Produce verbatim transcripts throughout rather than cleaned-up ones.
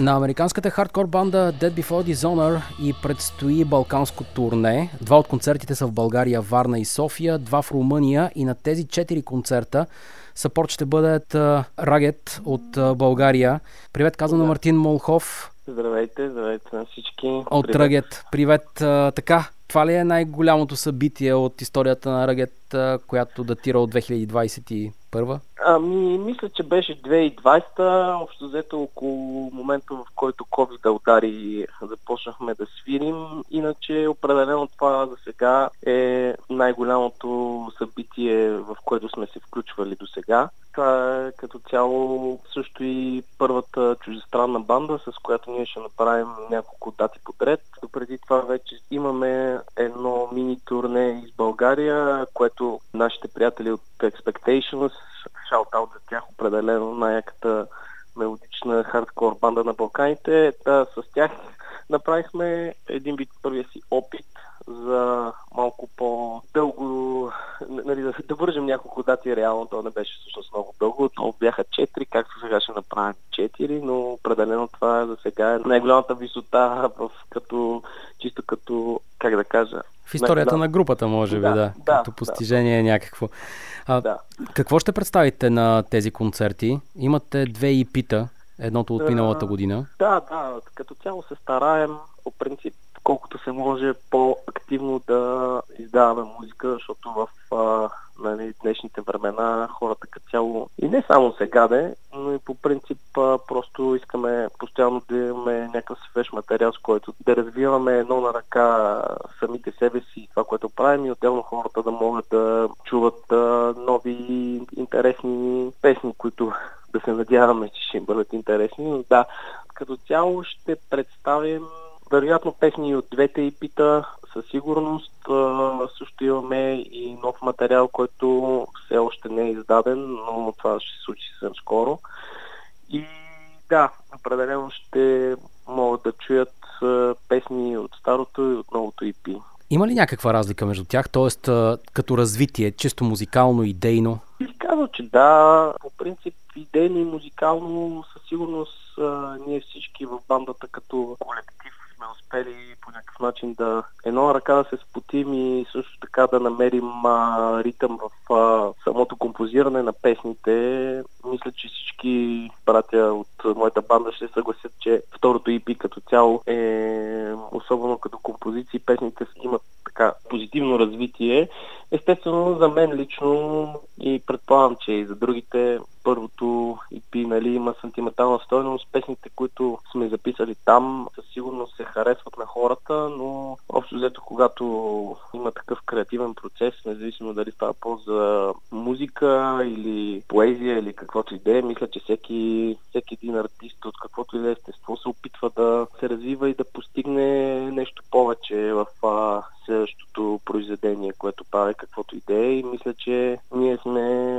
на американската хардкор банда Dead Before Dishonor и предстои балканско турне. Два от концертите са в България, Варна и София, два в Румъния и на тези четири концерта съпорт ще бъдат Rugged от България. Привет, казвам на Мартин Молхов. Здравейте, здравейте на всички. От Rugged. Привет. Така, това ли е най-голямото събитие от историята на Rugged, която датира от две хиляди двадесет и първа? Ами, мисля, че беше две хиляди и двадесета, общо взето около момента, в който COVID да удари, започнахме да свирим. Иначе определено това за сега е най-голямото събитие, в което сме се включвали до сега. Това е като цяло също и първата чуждестранна банда, с която ние ще направим няколко дати подред. Допреди това вече имаме едно мини-турне из България, което нашите приятели от Expectations, шаут-аут за тях, определено най-яката мелодична хардкор банда на Балканите. Да, с тях направихме един вид първия си опит за малко по-дълго, нали, да, да вържем няколко дати. Реално то не беше всъщност много дълго, но бяха четири, както сега ще направим четири, но определено това за сега е най-голямата висота, като, чисто като, как да кажа, в историята на групата, може би, да, да, да, като постижение, да, някакво. А, да. Какво ще представите на тези концерти? Имате две и пи-та, едното от миналата година. Да, да, като цяло се стараем, по принцип, колкото се може по-активно да издаваме музика, защото в а, нали, днешните времена хората като цяло, и не само сега де, но и по принцип а, просто искаме постоянно да имаме някакъв свеж материал, с който да развиваме едно на ръка самите себе си, това, което правим, и отделно хората да могат да чуват а, нови интересни песни, които да се надяваме, че ще им бъдат интересни. Но да, като цяло ще представим вероятно песни от двете и пи-та, със сигурност. Също имаме и нов материал, който все още не е издаден, но това ще се случи съвсем скоро. И да, определено ще могат да чуят песни от старото и от новото и пи. Има ли някаква разлика между тях, т.е. като развитие, чисто музикално, идейно? Бих казал, че да. По принцип, идейно и музикално със сигурност ние всички в бандата като колектив сме успели по някакъв начин да едно ръка да се спотим и също така да намерим а, ритъм в а, самото композиране на песните. Мисля, че всички братя от моята банда ще съгласят, че второто и пи като цяло е, особено като композиции, песните имат така позитивно развитие. Естествено, за мен лично, и предполагам, че и за другите, първото и пи, нали, има сантиментална стойност. Песните, които сме записали там, със сигурност се харесват на хората, но общо взето, когато има такъв креативен процес, независимо дали става по за музика или поезия или каквото и да е, мисля, че всеки, всеки един артист от каквото и да е естество се опитва да се развива и да постигне нещо повече в а, следващото произведение, което прави, каквото и да е. И мисля, че ние сме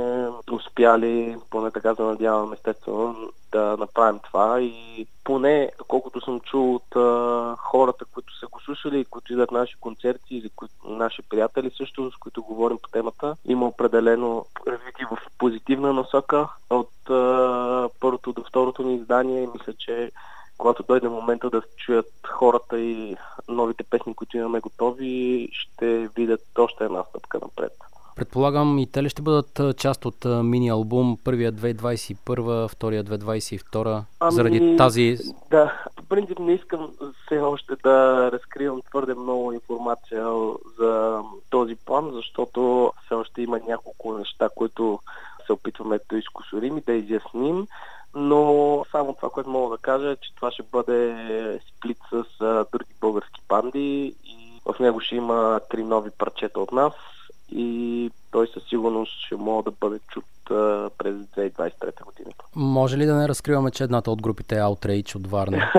успяли, поне така се надявам, естествено, да направим това, и поне, колкото съм чул от а, хората, които са го слушали и които идват наши концерти или кои, наши приятели също, с които говорим по темата, има определено развитие в позитивна насока от а, първото до второто ни издание. Мисля, че когато дойде момента да чуят хората и новите песни, които имаме готови, ще видят още една стъпка напред. Предполагам, и те ли ще бъдат част от мини-албум, първия две хиляди двадесет и първа, втория две хиляди двадесет и втора, ами, заради тази... Да, по принцип не искам все още да разкривам твърде много информация за този план, защото все още има няколко неща, които се опитваме да изкусорим и да изясним. Но само това, което мога да кажа, е, че това ще бъде сплит с а, други български банди и в него ще има три нови парчета от нас и той със сигурност ще може да бъде чут а, през две хиляди двадесет и трета година. Може ли да не разкриваме, че едната от групите е Outrage от Варна?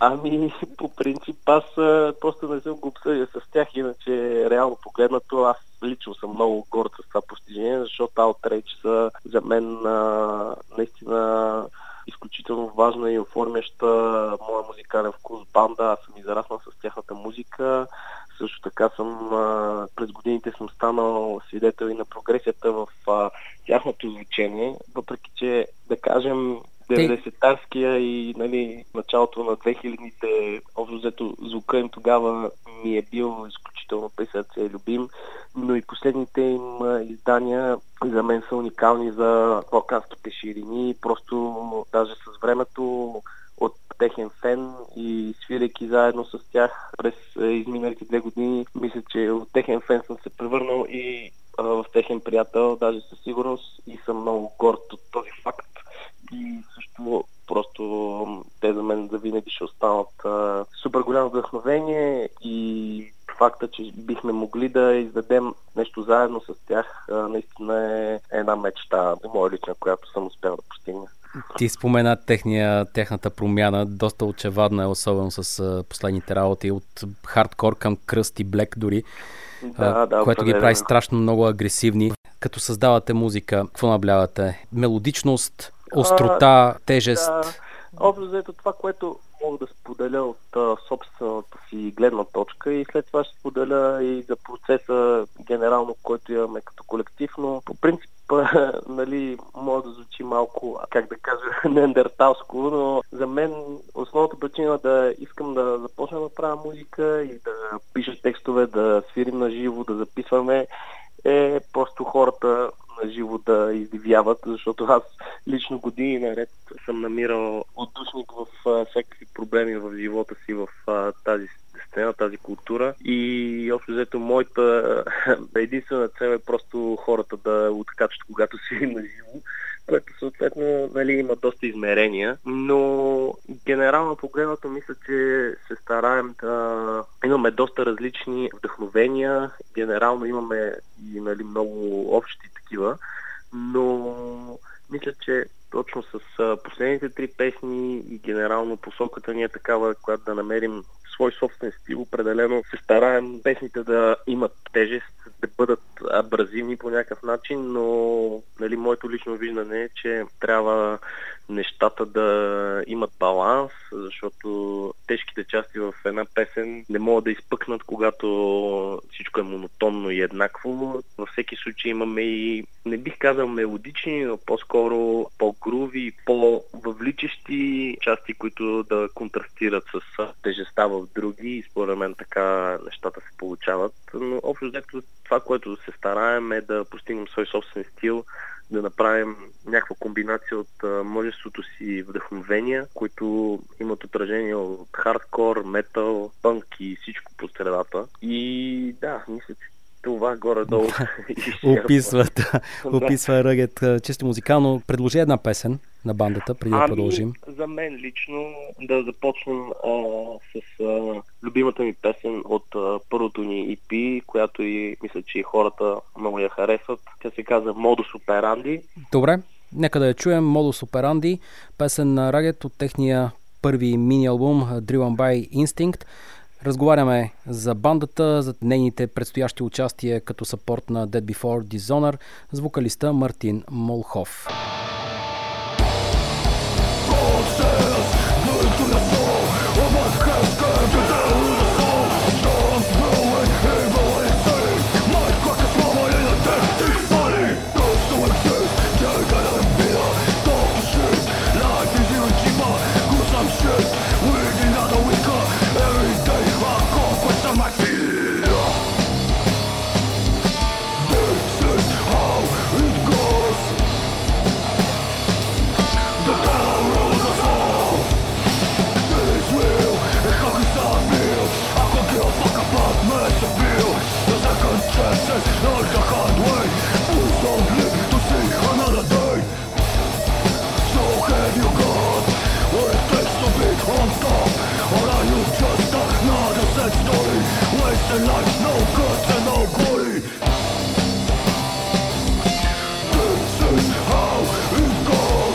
Ами, по принцип, аз а, просто не съм го обсъдил с тях, иначе реално погледнато аз лично съм много горд с това постижение, защото Outrage са за мен а, наистина изключително важна и оформяща моя музикален вкус банда. Аз съм израснал с тяхната музика. Също така съм а, през годините съм станал свидетел и на прогресията в а, тяхното звучение, въпреки че, да кажем, деветдесетарския и нали, началото на две хилядните, общо взето звука им тогава ми е бил изключително при сърце любим, но и последните им издания за мен са уникални за балканските ширини, просто даже с времето от техен фен и свирейки заедно с тях през изминалите две години, мисля, че от техен фен съм се превърнал и а, в техен приятел, даже със сигурност, и съм много горд от този факт. И също просто те за мен завинаги ще останат а, супер голямо вдъхновение и факта, че бихме могли да издадем нещо заедно с тях, а, наистина е една мечта, моя лична, която съм успял да постигна. Ти спомена техния, техната промяна, доста очевадна е, особено с а, последните работи, от хардкор към кръст и блек дори, да, да, което ги прави страшно много агресивни. Като създавате музика, какво наблягате? Мелодичност, острота, тежест? Да, общо взето това, което мога да споделя от а, собствената си гледна точка и след това ще споделя и за процеса генерално, който имаме като колектив, но по принцип нали, може да звучи малко, как да кажа, неандерталско, но за мен основната причина да искам да започна да правя музика и да пиша текстове, да свирим на живо, да записваме, е просто хората на живо да издивяват, защото аз лично години наред съм намирал отдушник в всякакви проблеми в живота си, в тази сцена, тази култура, и общо взето моята единствена цел е просто хората да откачат, когато си на живо, което съответно нали, има доста измерения, но генерално погледнато мисля, че се стараем да имаме доста различни вдъхновения, генерално имаме и нали, много общи такива, но мисля, че точно с последните три песни и генерално посоката ни е такава, която да намерим свой собствен стил. Определено се стараем песните да имат тежест, да бъдат абразивни по някакъв начин, но нали, моето лично виждане е, че трябва нещата да имат баланс, защото тежките части в една песен не могат да изпъкнат, когато всичко е монотонно и еднакво. Във всеки случай имаме и, не бих казал мелодични, но по-скоро по-груви, по-въвличещи части, които да контрастират с тежестта в други и според мен така нещата се получават. Но общо взето това, което се стараем е да постигнем свой собствен стил, да направим някаква комбинация от а, множеството си вдъхновения, които имат отражение от хардкор, метал, пънк и всичко по средата. И да, мисля, че това горе-долу описва, да, описва Rugged. Чисто музикално, предложи една песен на бандата, преди ами, да продължим. За мен лично да започнем а, с а, любимата ми песен от а, първото ни и пи, която и мисля, че и хората много я харесват. Тя се казва Modus Operandi. Добре, нека да я чуем. Modus Operandi, песен на Rugged от техния първи мини-албум Driven by Instinct. Разговаряме за бандата, за нейните предстоящи участия като съпорт на Dead Before Dishonor с вокалиста Мартин Молхов. This is how it goes.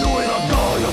You ain't a guy,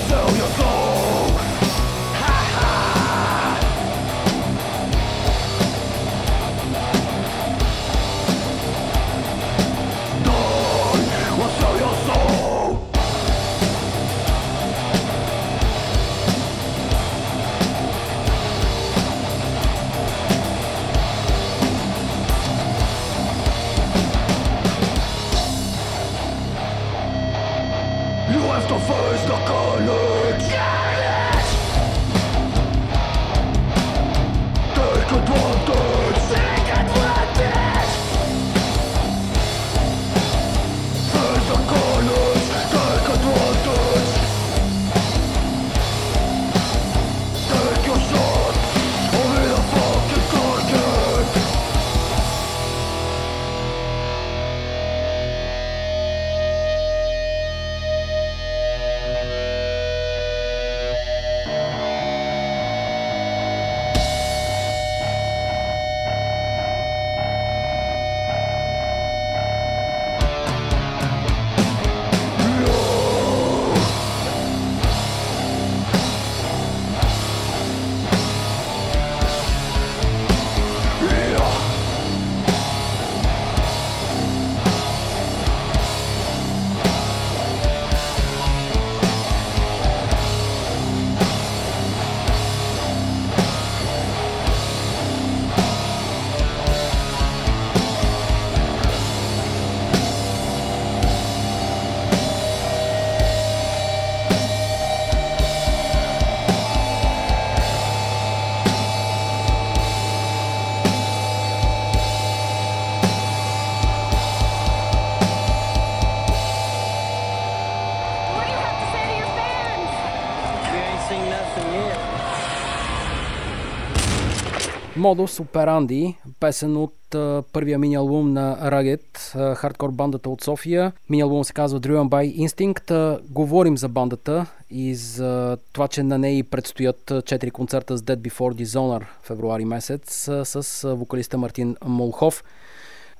Modus Operandi, песен от uh, първия мини-албум на Rugged, uh, хардкор бандата от София. Мини-албум се казва Driven by Instinct. Uh, говорим за бандата и за това, че на нея предстоят четири концерта с Dead Before Dishonor в февруари месец uh, с uh, вокалиста Мартин Молхов.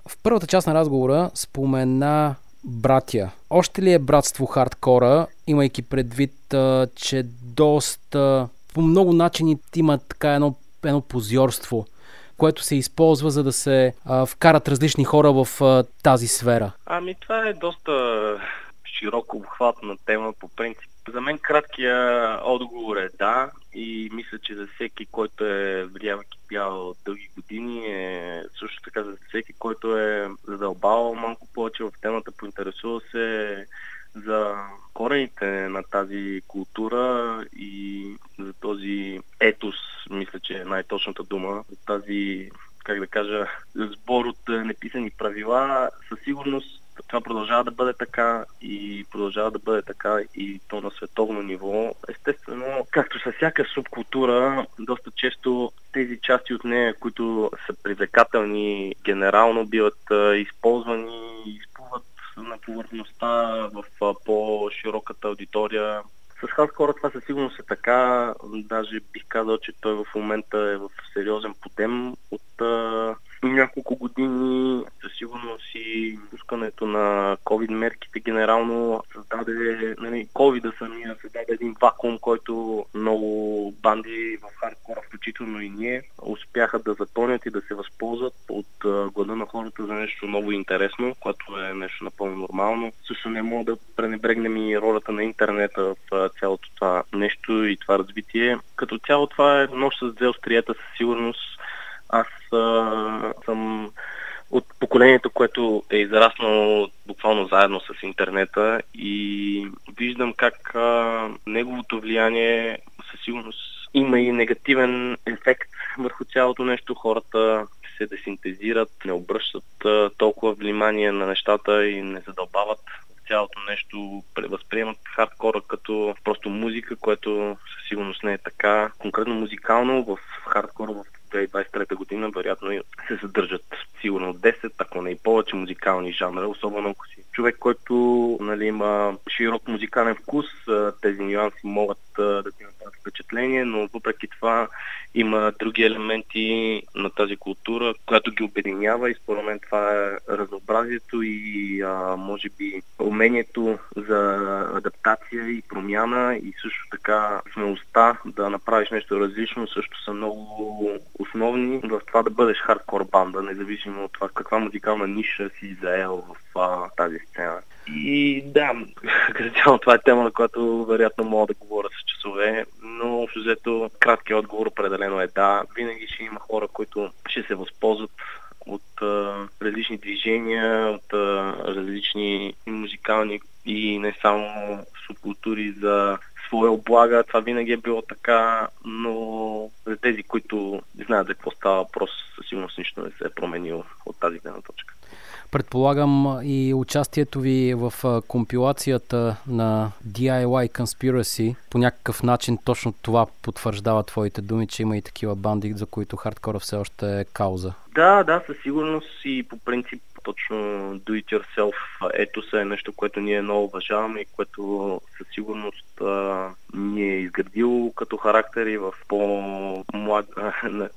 В първата част на разговора спомена братя. Още ли е братство хардкора, имайки предвид, uh, че доста по много начини има така едно едно позьорство, което се използва, за да се а, вкарат различни хора в а, тази сфера? Ами това е доста широко обхватна тема по принцип. За мен краткият отговор е да, и мисля, че за всеки, който е влиял и кипял дълги години, е, също така за всеки, който е задълбал малко повече в темата, поинтересува се за корените на тази култура и за този етос, мисля, че е най-точната дума, за тази, как да кажа, сбор от неписани правила, със сигурност това продължава да бъде така и продължава да бъде така и то на световно ниво. Естествено, както със всяка субкултура, доста често тези части от нея, които са привлекателни, генерално биват използвани и изплуват на повърхността в по-широката аудитория. С хардкора това със сигурност е така. Даже бих казал, че той в момента е в сериозен подем от а, няколко години. Със сигурност и пускането на COVID мерките генерално създаде, нали, COVID-а самия създаде един вакуум, който много банди в хардкора, включително и ние, успяха да запълнят и да се възползват от глада на хората за нещо ново и интересно, което е нещо напълно нормално. Също не мога да пренебрегнем и ролята на интернета в цялото това нещо и това развитие. Като цяло това е нощ с две острията със сигурност. Аз а, съм от поколението, което е израснало буквално заедно с интернета и виждам как а, неговото влияние със сигурност има и негативен ефект върху цялото нещо. Хората се десинтезират, не обръщат а, толкова внимание на нещата и не задълбават цялото нещо, възприемат хардкора като просто музика, което със сигурност не е така. Конкретно музикално в хардкора в две хиляди двадесет и трета година вероятно се съдържат сигурно десет, ако не и повече музикални жанра, особено ако си човек, който, нали, има широк музикален вкус. Тези нюанси могат да ти направят впечатление, но въпреки това има други елементи на тази култура, която ги обединява и според мен това е разнообразието и а, може би умението за адаптация и промяна и също така смелостта да направиш нещо различно също са много основни в това да бъдеш хардкор банда, независимо от това каква музикална ниша си заел в а, тази сцена. И да, градиално това е тема, на която вероятно мога да говоря с часове, но общо взето краткият отговор определено е да. Винаги ще има хора, които ще се възползват от а, различни движения, от а, различни музикални и не само субкултури за своя облага. Това винаги е било така, но за тези, които знаят за какво става въпрос, със сигурност нищо не се е променило от тази гледна точка. Предполагам и участието ви в компилацията на Ди Ай Уай Conspiracy по някакъв начин точно това потвърждава твоите думи, че има и такива банди, за които хардкора все още е кауза. Да, да, със сигурност и по принцип точно do it yourself етоса е нещо, което ние много уважаваме и което със сигурност а, ни е изградило като характер и в по-млад, а,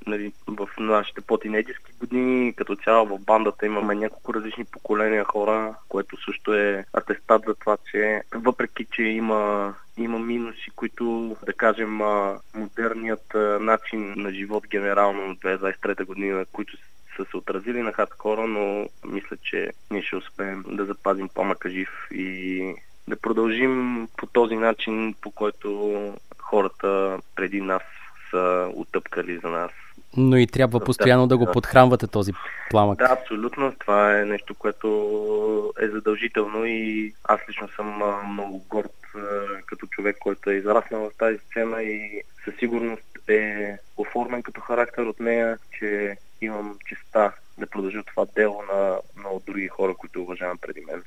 нали, в нашите по-тинейджърски години. Като цяло в бандата имаме няколко различни поколения хора, което също е атестат за това, че въпреки, че има Има минуси, които, да кажем, модерният начин на живот генерално от две хиляди двадесет и трета година, които са се отразили на хардкора, но мисля, че ние ще успеем да запазим пламъка жив и да продължим по този начин, по който хората преди нас са утъпкали за нас. Но и трябва постоянно да го подхранвате този пламък. Да, абсолютно. Това е нещо, което е задължително и аз лично съм много горд като човек, който е израснал в тази сцена и със сигурност е оформен като характер от нея, че имам честа да продължа това дело на много други хора, които уважавам преди мен.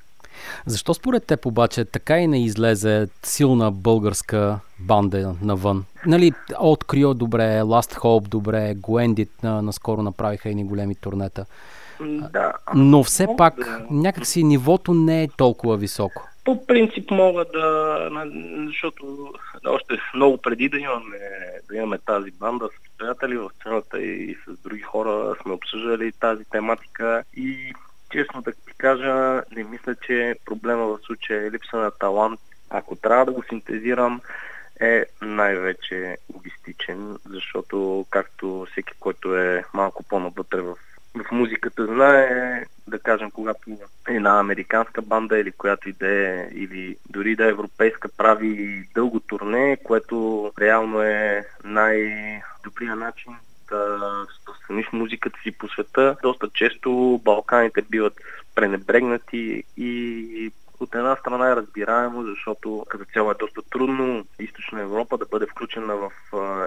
Защо според теб обаче така и не излезе силна българска банда навън? Нали, от Крио добре, Last Hope добре, Guendit на, наскоро направиха едни големи турнета. Да. Но все мога пак да... някакси нивото не е толкова високо. По принцип мога да, защото още много преди да имаме, да имаме тази банда с приятели в страната и с други хора сме обсъждали тази тематика и честно да ти кажа, не мисля, че проблема в случая е липса на талант. Ако трябва да го синтезирам, е най-вече логистичен, защото както всеки, който е малко по-навътре в в музиката знае, да кажем, когато една американска банда или която и да е, или дори да е европейска, прави дълго турне, което реално е най-добрият начин да разпространиш музиката си по света. Доста често Балканите биват пренебрегнати и от една страна е разбираемо, защото като цяло е доста трудно Източна Европа да бъде включена в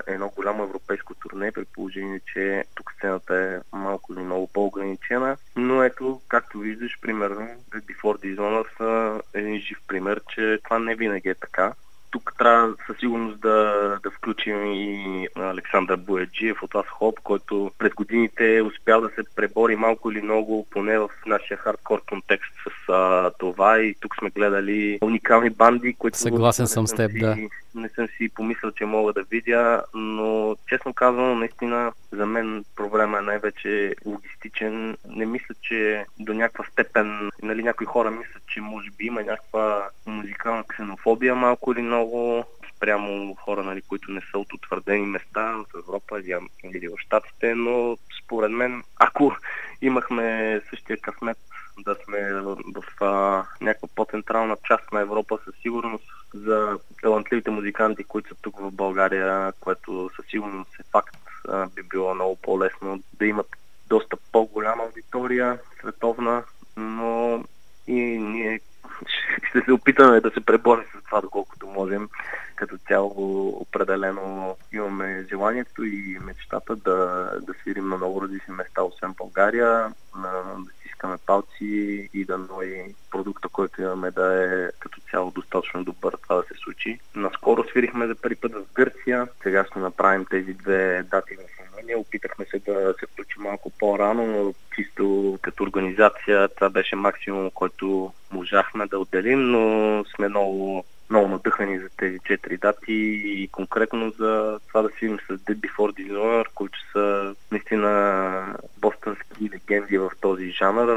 едно голямо европейско турне, при положение, че тук сцената е малко или много по-ограничена. Но ето, както виждаш, примерно, Dead Before Dishonor са един жив пример, че това не винаги е така. Тук трябва със сигурност да, да включим и Александър Бояджиев от Last Hope, който през годините успял да се пребори малко или много, поне в нашия хардкор контекст с а, това. И тук сме гледали уникални банди, които съгласен съм с теб, си, да. Не съм си помислял, че мога да видя, но честно казвам, наистина за мен проблема е най-вече логистичен. Не мисля, че до някаква степен, нали, някои хора мислят, че може би има някаква музикална ксенофобия малко или много спрямо хора, нали, които не са от утвърдени места в Европа или в Щатите, но според мен, ако имахме същия късмет да сме в, в а, някаква по-централна част на Европа, със сигурност за талантливите музиканти, които са тук в България, което със сигурност е факт, а, би било много по-лесно да имат доста по-голяма аудитория световна, но и ние ще се опитаме да се преборим с това, доколкото можем. Като цяло определено имаме желанието и мечтата да, да свирим на много различни места, освен България, да стискаме палци и да нои продукта, който имаме, да е като цяло достатъчно добър това да се случи. Наскоро свирихме за първи път в Гърция, сега ще направим тези две дати в Румъния. Опитахме се да се включи малко по-рано, но чисто като организация това беше максимум, който можахме да отделим, но сме много, много надъхани за тези четири дати и конкретно за това да свирим с Dead Before Dishonor, които са наистина бостънски легенди в този жанър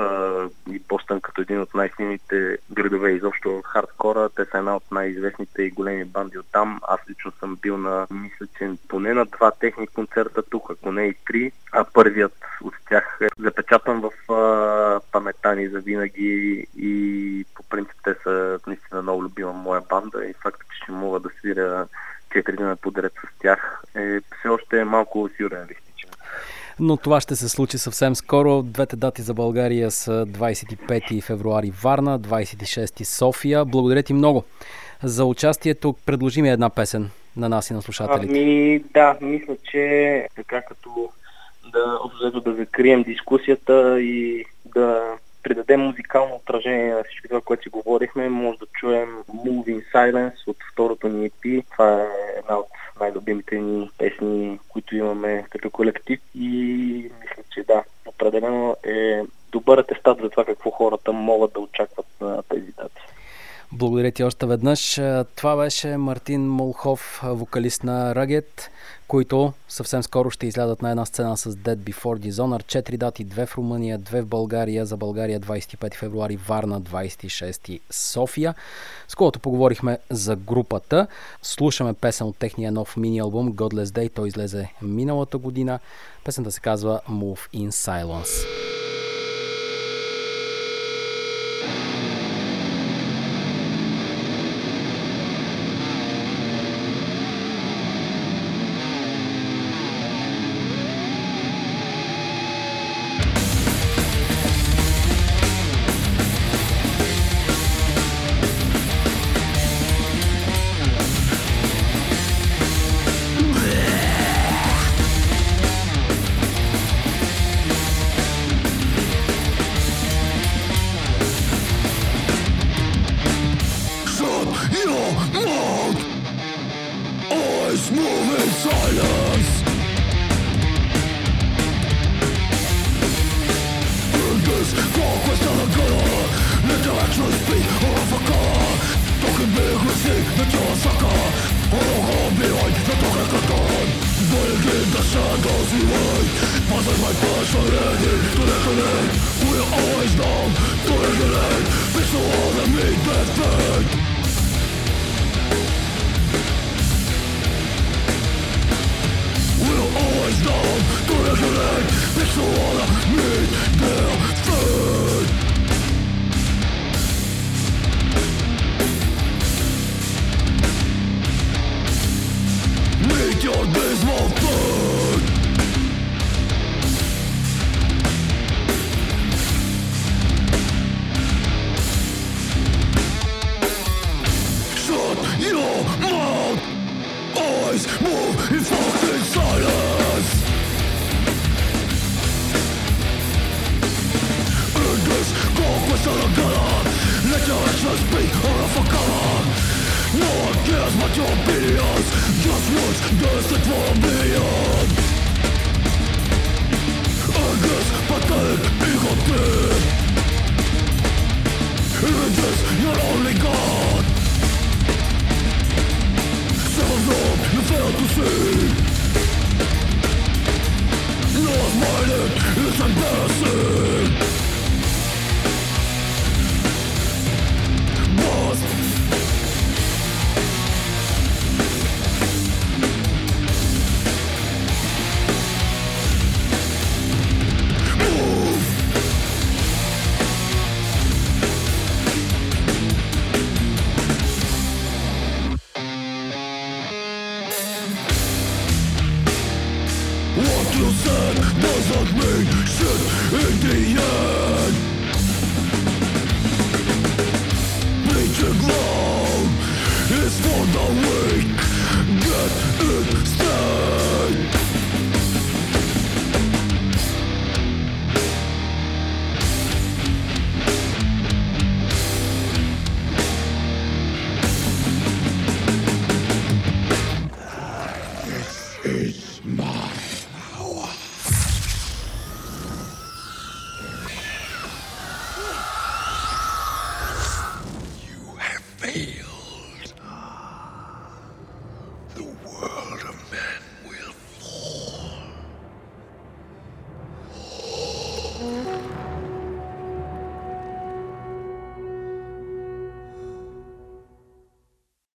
и Бостън като един от най-силните градове изобщо хардкора. Те са една от най-известните и големи банди от там. Аз лично съм бил на, мисля, че поне на два техни концерта тук, ако не и три, а първият от тях е запечатан в а, паметта ни за винаги и по принцип те са наистина много любима моя банда и факта, че ще мога да свиря четири дни подред с тях е все още е малко сюрреалистично. Но това ще се случи съвсем скоро. Двете дати за България са двадесет и пети февруари Варна, двадесет и шести София. Благодаря ти много за участието. Предложи ми една песен на нас и на слушателите. Ами, да, мисля, че така като да обзето да закрием дискусията и да придадем музикално отражение на всичко това, което си говорихме. Може да чуем Move in Silence от второто ни и пи. Това е една от най-любимите ни песни, които имаме като колектив и мисля, че да, определено е добър атестат за това какво хората могат да очакват на тези дати. Благодаря ти още веднъж. Това беше Мартин Молхов, вокалист на Rugged, които съвсем скоро ще излядат на една сцена с Dead Before Dishonor. Четири дати, две в Румъния, две в България. За България двадесет и пети февруари Варна, двадесет и шести София. С когото поговорихме за групата. Слушаме песен от техния нов мини-албум Godless Day. Той излезе миналата година. Песента се казва Move in Silence. Lord, always move in silence. In this war quest of the color, let the actual speak of a car. Talking big we see that you're a sucker. All around behind the dark and gone. Building in the shadows we wait. Passing my passion ready to decorate. We are always down to regulate. Fix the wall and meet that pain. Always down to regulate. It's the one that meet their fate. Meet your dismal fate. Shut your mouth. Always move in fucking silence. In this conquest of the color, let your actions be all of a color. No one cares about your opinions. Just watch the stick for a million. In this pathetic bigotry, in this your only God. Seven up, you fail to see. Lost-minded, it's embarrassing. Boss. Move. What you said doesn't mean shit in the end.